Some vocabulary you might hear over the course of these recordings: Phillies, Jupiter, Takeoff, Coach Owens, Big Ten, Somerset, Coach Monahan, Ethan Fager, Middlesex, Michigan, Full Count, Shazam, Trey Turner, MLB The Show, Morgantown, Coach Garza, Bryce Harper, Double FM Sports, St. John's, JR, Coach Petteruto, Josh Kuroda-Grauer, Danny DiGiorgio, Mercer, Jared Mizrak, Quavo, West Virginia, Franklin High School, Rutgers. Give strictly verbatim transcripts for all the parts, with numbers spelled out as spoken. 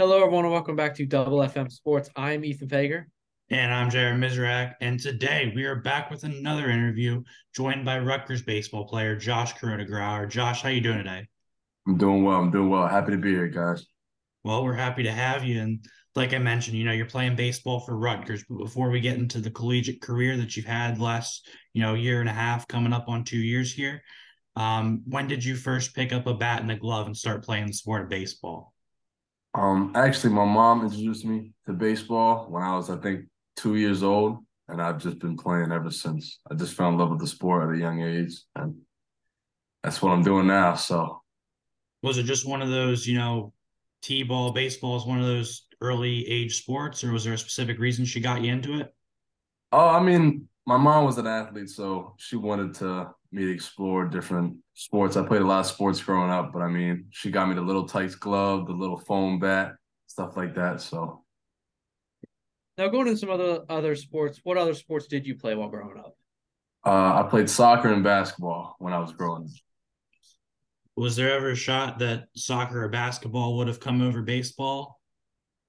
Hello, everyone, and welcome back to Double F M Sports. I'm Ethan Fager. And I'm Jared Mizrak. And today we are back with another interview, joined by Rutgers baseball player Josh Kuroda-Grauer. Josh, how you doing today? I'm doing well. I'm doing well. Happy to be here, guys. Well, we're happy to have you. And like I mentioned, you know, you're playing baseball for Rutgers. But before we get into the collegiate career that you've had last, you know, year and a half, coming up on two years here, um, when did you first pick up a bat and a glove and start playing the sport of baseball? Um, actually, my mom introduced me to baseball when I was, I think, two years old, and I've just been playing ever since. I just fell in love with the sport at a young age, and that's what I'm doing now. So, was it just one of those, you know, t-ball, baseball is one of those early age sports, or was there a specific reason she got you into it? Oh, I mean, my mom was an athlete, so she wanted to me to explore different sports. I played a lot of sports growing up, but I mean, she got me the little tights glove, the little foam bat, stuff like that. So now going into some other other sports, what other sports did you play while growing up? Uh, I played soccer and basketball when I was growing up. Was there ever a shot that soccer or basketball would have come over baseball?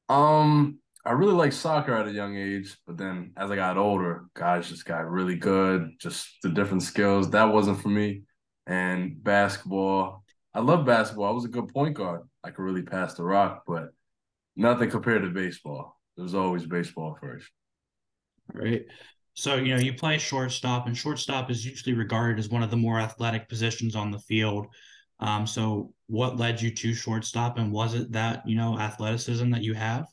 Um, I really liked soccer at a young age, but then as I got older, guys just got really good, just the different skills. That wasn't for me. And basketball, I love basketball. I was a good point guard. I could really pass the rock, but nothing compared to baseball. It was always baseball first. All right. So, you know, you play shortstop, and shortstop is usually regarded as one of the more athletic positions on the field. Um, so what led you to shortstop, and was it that, you know, athleticism that you have?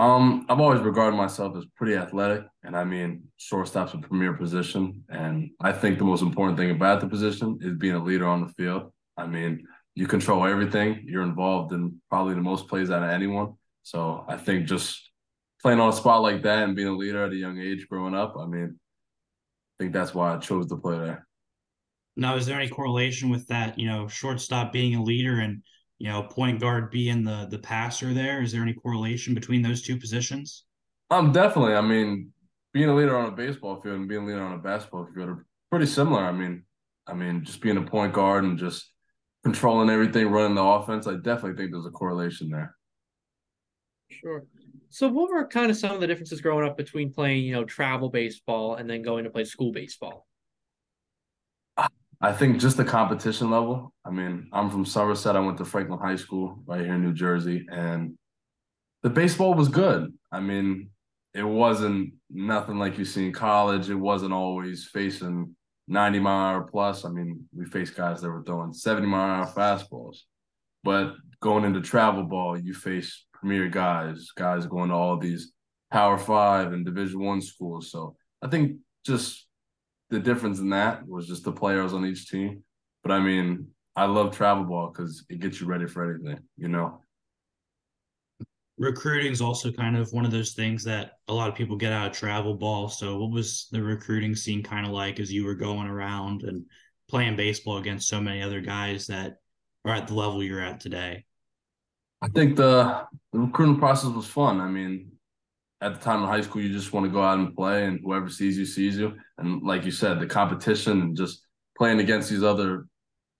Um, I've always regarded myself as pretty athletic, and I mean, shortstop's a premier position, and I think the most important thing about the position is being a leader on the field. I mean, you control everything. You're involved in probably the most plays out of anyone. So I think just playing on a spot like that and being a leader at a young age growing up, I mean, I think that's why I chose to play there. Now, is there any correlation with that, you know, shortstop being a leader and, you know, point guard being the the passer there? Is there any correlation between those two positions? Um, definitely. I mean, being a leader on a baseball field and being a leader on a basketball field are pretty similar. I mean, I mean, just being a point guard and just controlling everything, running the offense, I definitely think there's a correlation there. Sure. So what were kind of some of the differences growing up between playing, you know, travel baseball and then going to play school baseball? I think just the competition level. I mean, I'm from Somerset. I went to Franklin High School right here in New Jersey, and the baseball was good. I mean, it wasn't nothing like you see in college. It wasn't always facing ninety mile an hour plus. I mean, we faced guys that were throwing seventy mile an hour fastballs. But going into travel ball, you face premier guys, guys going to all these Power Five and Division One schools. So I think just the difference in that was just the players on each team. But, I mean, I love travel ball because it gets you ready for anything, you know. Recruiting is also kind of one of those things that a lot of people get out of travel ball. So what was the recruiting scene kind of like as you were going around and playing baseball against so many other guys that are at the level you're at today? I think the, the recruiting process was fun. I mean, at the time in high school, you just want to go out and play, and whoever sees you, sees you. And like you said, the competition and just playing against these other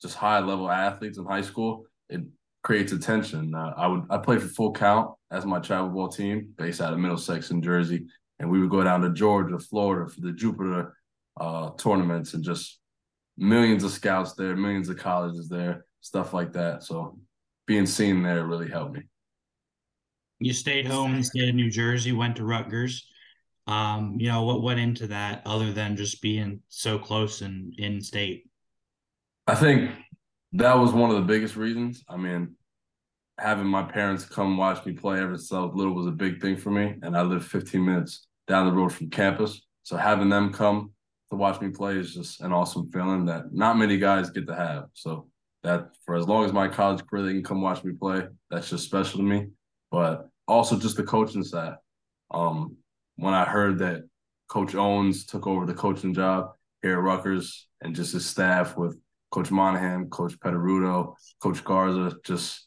just high-level athletes in high school, it creates a tension. Uh, I would I played for Full Count as my travel ball team based out of Middlesex in Jersey, and we would go down to Georgia, Florida for the Jupiter uh, tournaments, and just millions of scouts there, millions of colleges there, stuff like that. So being seen there really helped me. You stayed home in the state of New Jersey, went to Rutgers. Um, you know, what went into that other than just being so close and in state? I think that was one of the biggest reasons. I mean, having my parents come watch me play ever since I was little was a big thing for me. And I lived fifteen minutes down the road from campus. So having them come to watch me play is just an awesome feeling that not many guys get to have. So that for as long as my college career, they can come watch me play. That's just special to me. But also just the coaching side. Um, when I heard that Coach Owens took over the coaching job here at Rutgers and just his staff with Coach Monahan, Coach Petteruto, Coach Garza, just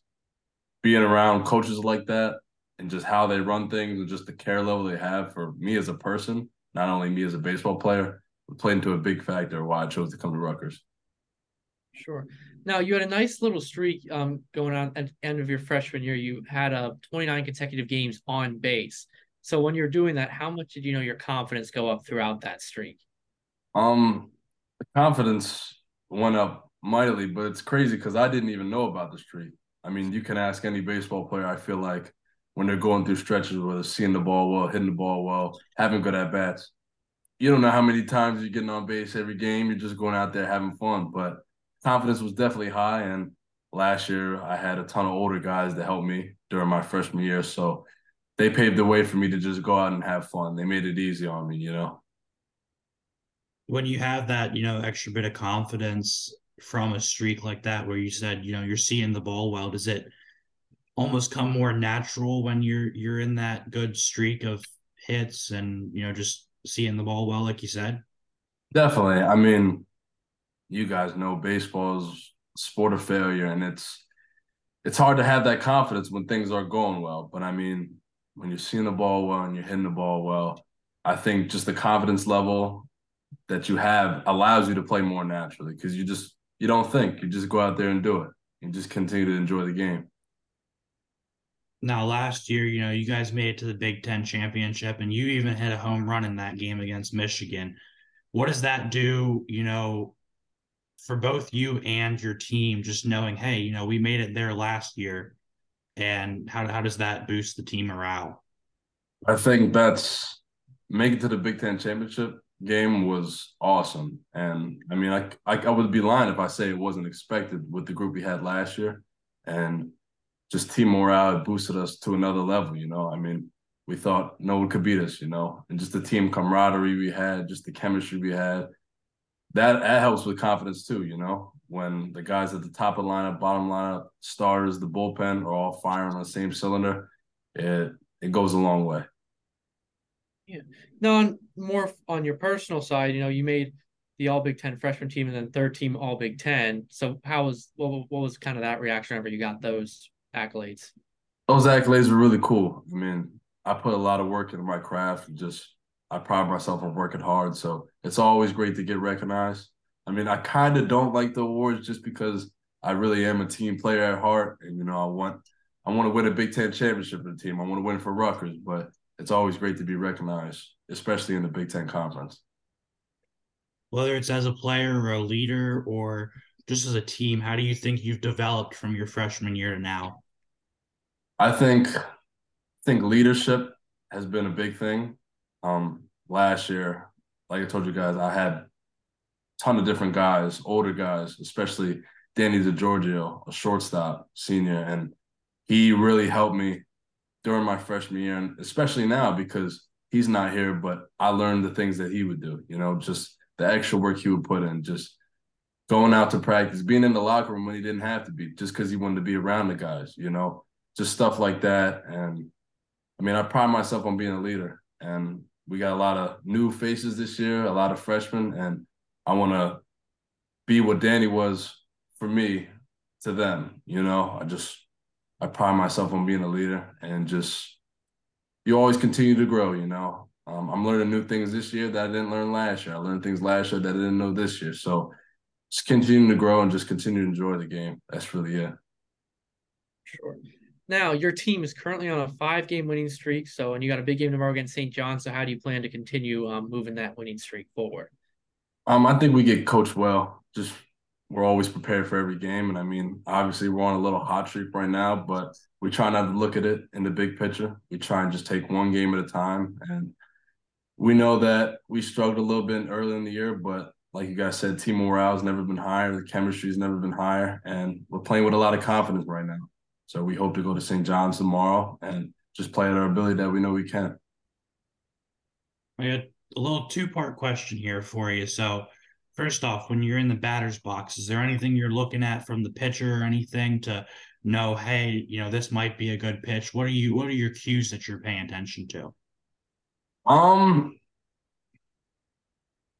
being around coaches like that and just how they run things and just the care level they have for me as a person, not only me as a baseball player, but played into a big factor why I chose to come to Rutgers. Sure. Now, you had a nice little streak um, going on at the end of your freshman year. You had uh, twenty-nine consecutive games on base. So when you're doing that, how much did you know your confidence go up throughout that streak? Um, the confidence went up mightily, but it's crazy because I didn't even know about the streak. I mean, you can ask any baseball player, I feel like, when they're going through stretches, whether it's seeing the ball well, hitting the ball well, having good at-bats. You don't know how many times you're getting on base every game. You're just going out there having fun. But confidence was definitely high, and last year I had a ton of older guys that helped me during my freshman year, so they paved the way for me to just go out and have fun. They made it easy on me, you know. When you have that, you know, extra bit of confidence from a streak like that where you said, you know, you're seeing the ball well, does it almost come more natural when you're you're in that good streak of hits and, you know, just seeing the ball well, like you said? Definitely. I mean, you guys know baseball is a sport of failure, and it's it's hard to have that confidence when things are going well. But, I mean, when you're seeing the ball well and you're hitting the ball well, I think just the confidence level that you have allows you to play more naturally because you just – you don't think. You just go out there and do it. You just continue to enjoy the game. Now, last year, you know, you guys made it to the Big Ten championship, and you even hit a home run in that game against Michigan. What does that do, you know, for both you and your team, just knowing, hey, you know, we made it there last year, and how how does that boost the team morale? I think that's making it to the Big Ten championship game was awesome. And, I mean, I, I, I would be lying if I say it wasn't expected with the group we had last year. And just team morale boosted us to another level, you know. I mean, we thought no one could beat us, you know. And just the team camaraderie we had, just the chemistry we had, That, that helps with confidence too, you know, when the guys at the top of the lineup, bottom lineup, starters, the bullpen are all firing on the same cylinder. It it goes a long way. Yeah. Now, on, more on your personal side, you know, you made the All Big Ten freshman team and then third team All Big Ten. So how was what what was kind of that reaction whenever you got those accolades? Those accolades were really cool. I mean, I put a lot of work into my craft and just. I pride myself on working hard, so it's always great to get recognized. I mean, I kind of don't like the awards just because I really am a team player at heart, and, you know, I want I want to win a Big Ten championship for the team. I want to win for Rutgers, but it's always great to be recognized, especially in the Big Ten Conference. Whether it's as a player or a leader or just as a team, how do you think you've developed from your freshman year to now? I think, I think leadership has been a big thing. Um, last year, like I told you guys, I had a ton of different guys, older guys, especially Danny DiGiorgio, a shortstop, senior, and he really helped me during my freshman year, and especially now because he's not here, but I learned the things that he would do, you know, just the extra work he would put in, just going out to practice, being in the locker room when he didn't have to be, just because he wanted to be around the guys, you know, just stuff like that. And, I mean, I pride myself on being a leader, and we got a lot of new faces this year, a lot of freshmen, and I want to be what Danny was for me to them. You know, I just, I pride myself on being a leader, and just, you always continue to grow, you know. Um, I'm learning new things this year that I didn't learn last year. I learned things last year that I didn't know this year. So just continue to grow and just continue to enjoy the game. That's really it. Sure. Now, your team is currently on a five-game winning streak, so and you got a big game tomorrow against Saint John's, so how do you plan to continue um, moving that winning streak forward? Um, I think we get coached well. Just we're always prepared for every game, and, I mean, obviously we're on a little hot streak right now, but we try not to look at it in the big picture. We try and just take one game at a time, and we know that we struggled a little bit early in the year, but like you guys said, team morale has never been higher. The chemistry's never been higher, and we're playing with a lot of confidence right now. So we hope to go to Saint John's tomorrow and just play at our ability that we know we can. I got a little two-part question here for you. So first off, when you're in the batter's box, is there anything you're looking at from the pitcher or anything to know, hey, you know, this might be a good pitch? What are you? What are your cues that you're paying attention to? Um,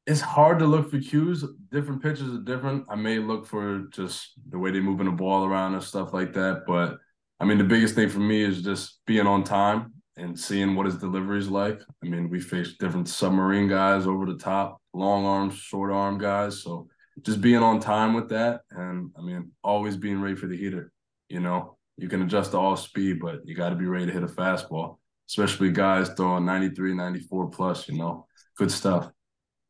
it's hard to look for cues. Different pitches are different. I may look for just the way they're moving the ball around and stuff like that. But, I mean, the biggest thing for me is just being on time and seeing what his delivery is like. I mean, we face different submarine guys over the top, long arms, short arm guys. So just being on time with that. And I mean, always being ready for the heater. You know, you can adjust to all speed, but you got to be ready to hit a fastball, especially guys throwing ninety-three, ninety-four plus, you know, good stuff.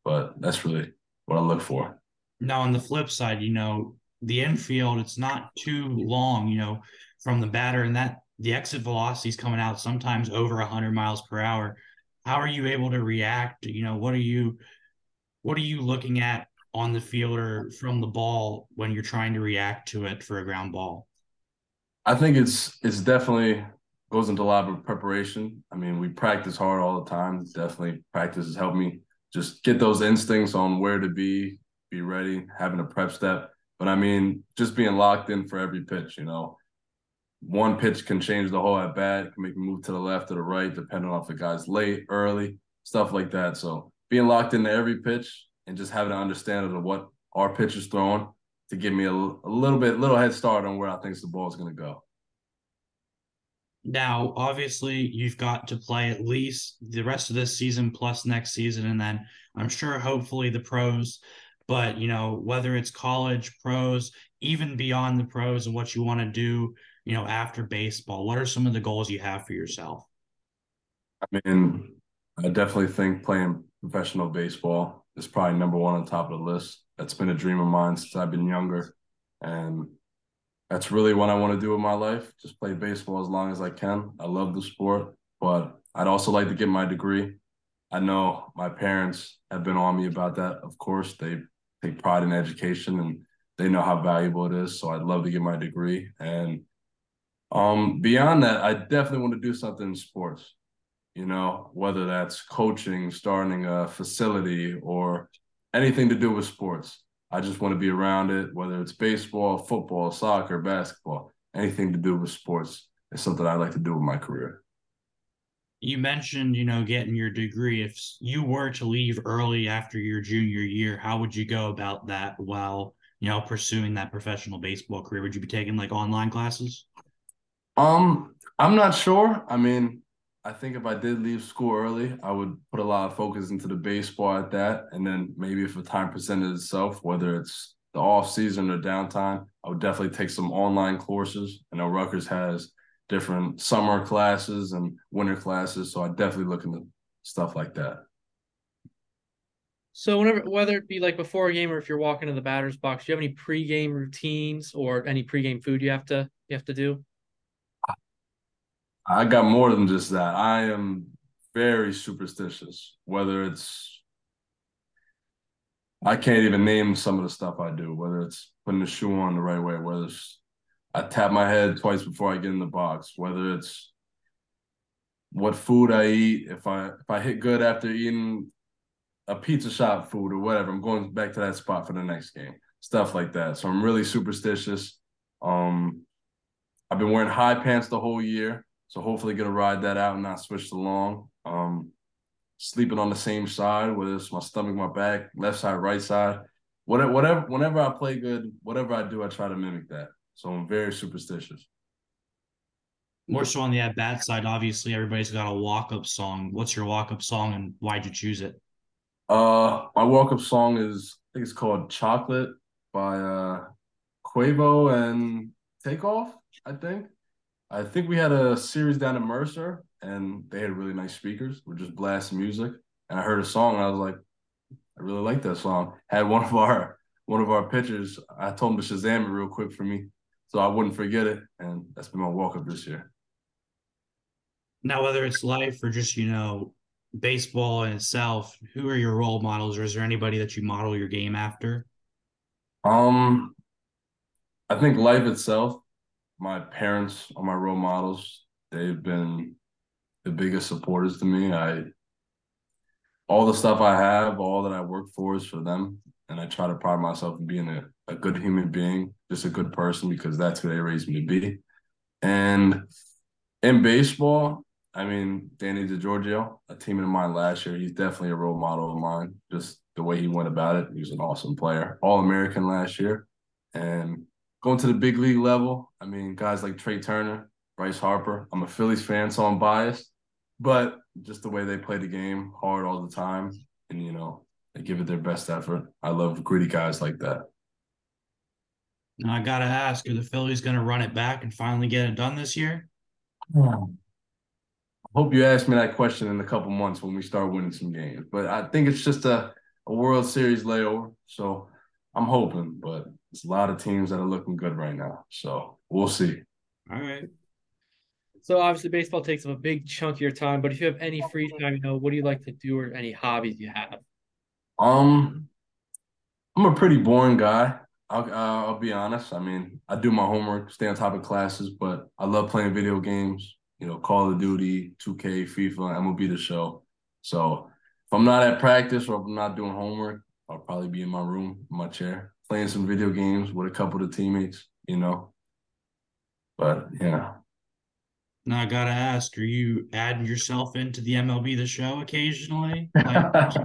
But that's really what I look for. Now, on the flip side, you know, the infield, it's not too long, you know, from the batter, and that the exit velocity is coming out sometimes over one hundred miles per hour. How are you able to react? You know, what are you, what are you looking at on the field or from the ball when you're trying to react to it for a ground ball? I think it's it's definitely goes into a lot of preparation. I mean, we practice hard all the time. Definitely practice has helped me just get those instincts on where to be, be ready, having a prep step. But, I mean, just being locked in for every pitch, you know. One pitch can change the whole at-bat, can make me move to the left or the right, depending on if the guy's late, early, stuff like that. So being locked into every pitch and just having an understanding of what our pitch is throwing to give me a, a little bit, little head start on where I think the ball is going to go. Now, obviously, you've got to play at least the rest of this season plus next season, and then I'm sure hopefully the pros. But, you know, whether it's college, pros, even beyond the pros and what you want to do, you know, after baseball, what are some of the goals you have for yourself? I mean, I definitely think playing professional baseball is probably number one on top of the list. That's been a dream of mine since I've been younger. And that's really what I want to do with my life, just play baseball as long as I can. I love the sport, but I'd also like to get my degree. I know my parents have been on me about that. Of course, they take pride in education and they know how valuable it is. So I'd love to get my degree. And Um, beyond that, I definitely want to do something in sports, you know, whether that's coaching, starting a facility, or anything to do with sports. I just want to be around it, whether it's baseball, football, soccer, basketball, anything to do with sports is something I like to do with my career. You mentioned, you know, getting your degree. If you were to leave early after your junior year, how would you go about that while, you know, pursuing that professional baseball career? Would you be taking like online classes? Um, I'm not sure. I mean, I think if I did leave school early, I would put a lot of focus into the baseball at that. And then maybe if the time presented itself, whether it's the off season or downtime, I would definitely take some online courses. I know Rutgers has different summer classes and winter classes. So I definitely look into stuff like that. So whenever, whether it be like before a game or if you're walking to the batter's box, do you have any pregame routines or any pregame food you have to, you have to do? I got more than just that. I am very superstitious, whether it's – I can't even name some of the stuff I do, whether it's putting the shoe on the right way, whether it's I tap my head twice before I get in the box, whether it's what food I eat. If I if I hit good after eating a pizza shop food or whatever, I'm going back to that spot for the next game, stuff like that. So I'm really superstitious. Um, I've been wearing high pants the whole year. So hopefully going to ride that out and not switch to long. Um, sleeping on the same side, whether it's my stomach, my back, left side, right side. Whatever, whatever, whenever I play good, whatever I do, I try to mimic that. So I'm very superstitious. More so on the at-bat side, obviously, everybody's got a walk-up song. What's your walk-up song and why'd you choose it? Uh, my walk-up song is, I think it's called Chocolate by uh, Quavo and Takeoff, I think. I think we had a series down at Mercer, and they had really nice speakers. We're just blasting music, and I heard a song, and I was like, "I really like that song." Had one of our one of our pitchers. I told him to Shazam it real quick for me, so I wouldn't forget it. And that's been my walk up this year. Now, whether it's life or just you know baseball in itself, who are your role models, or is there anybody that you model your game after? Um, I think life itself. My parents are my role models. They've been the biggest supporters to me. I all the stuff I have, all that I work for is for them. And I try to pride myself in being a, a good human being, just a good person, because that's who they raised me to be. And in baseball, I mean, Danny DiGiorgio, a teammate of mine last year, he's definitely a role model of mine. Just the way he went about it. He was an awesome player. All-American last year. And going to the big league level, I mean, guys like Trey Turner, Bryce Harper. I'm a Phillies fan, so I'm biased. But just the way they play the game, hard all the time. And, you know, They give it their best effort. I love gritty guys like that. Now I got to ask, are the Phillies going to run it back and finally get it done this year? Hmm. I hope you ask me that question in a couple months when we start winning some games. But I think it's just a, a World Series layover. So I'm hoping. But there's a lot of teams that are looking good right now. So we'll see. All right. So obviously baseball takes up a big chunk of your time. But if you have any free time, you know, what do you like to do or any hobbies you have? Um, I'm a pretty boring guy. I'll, uh, I'll be honest. I mean, I do my homework, stay on top of classes, but I love playing video games, you know, Call of Duty, two K, FIFA, M L B The Show. So if I'm not at practice or if I'm not doing homework, I'll probably be in my room, in my chair, playing some video games with a couple of teammates, you know. But, yeah. Now I got to ask, are you adding yourself into the M L B The Show occasionally? Like,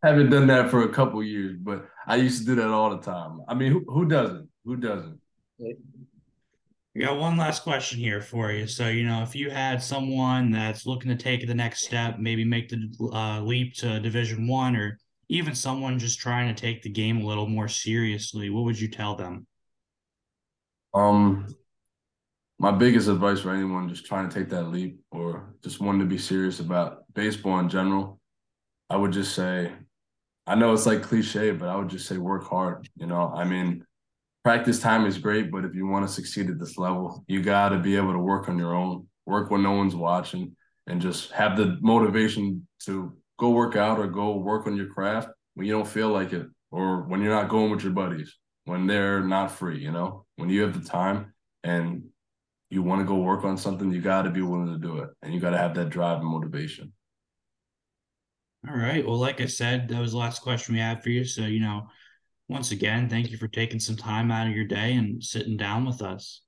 I haven't done that for a couple years, but I used to do that all the time. I mean, who, who doesn't? Who doesn't? We got one last question here for you. So, you know, if you had someone that's looking to take the next step, maybe make the uh, leap to Division One, or even someone just trying to take the game a little more seriously, what would you tell them? Um, my biggest advice for anyone just trying to take that leap or just wanting to be serious about baseball in general, I would just say, I know it's like cliche, but I would just say work hard. You know, I mean, practice time is great, but if you want to succeed at this level, you got to be able to work on your own, work when no one's watching, and just have the motivation to go work out or go work on your craft when you don't feel like it or when you're not going with your buddies, when they're not free, you know, when you have the time and you want to go work on something, you got to be willing to do it. And you got to have that drive and motivation. All right. Well, like I said, that was the last question we had for you. So, you know, once again, thank you for taking some time out of your day and sitting down with us.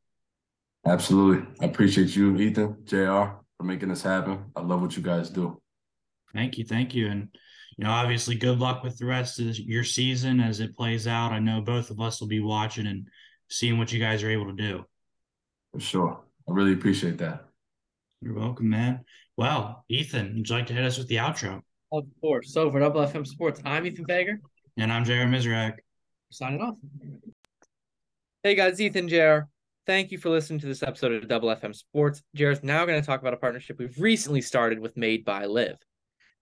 Absolutely. I appreciate you, Ethan, J R, for making this happen. I love what you guys do. Thank you. Thank you. And, you know, obviously good luck with the rest of your season as it plays out. I know both of us will be watching and seeing what you guys are able to do. For sure. I really appreciate that. You're welcome, man. Well, Ethan, would you like to hit us with the outro? Of course. So for Double F M Sports, I'm Ethan Fager. And I'm J R Mizrak. Signing off. Hey guys, Ethan, J R. Thank you for listening to this episode of Double F M Sports. J R is now going to talk about a partnership we've recently started with Made by Liv.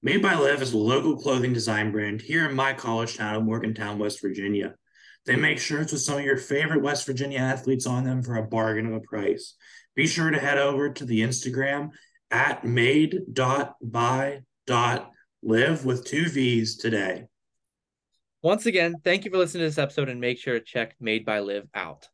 Made by Liv is a local clothing design brand here in my college town of Morgantown, West Virginia. They make shirts with some of your favorite West Virginia athletes on them for a bargain of a price. Be sure to head over to the Instagram at made dot by dot liv Live with two V's today. Once again, thank you for listening to this episode and make sure to check Made by Liv out.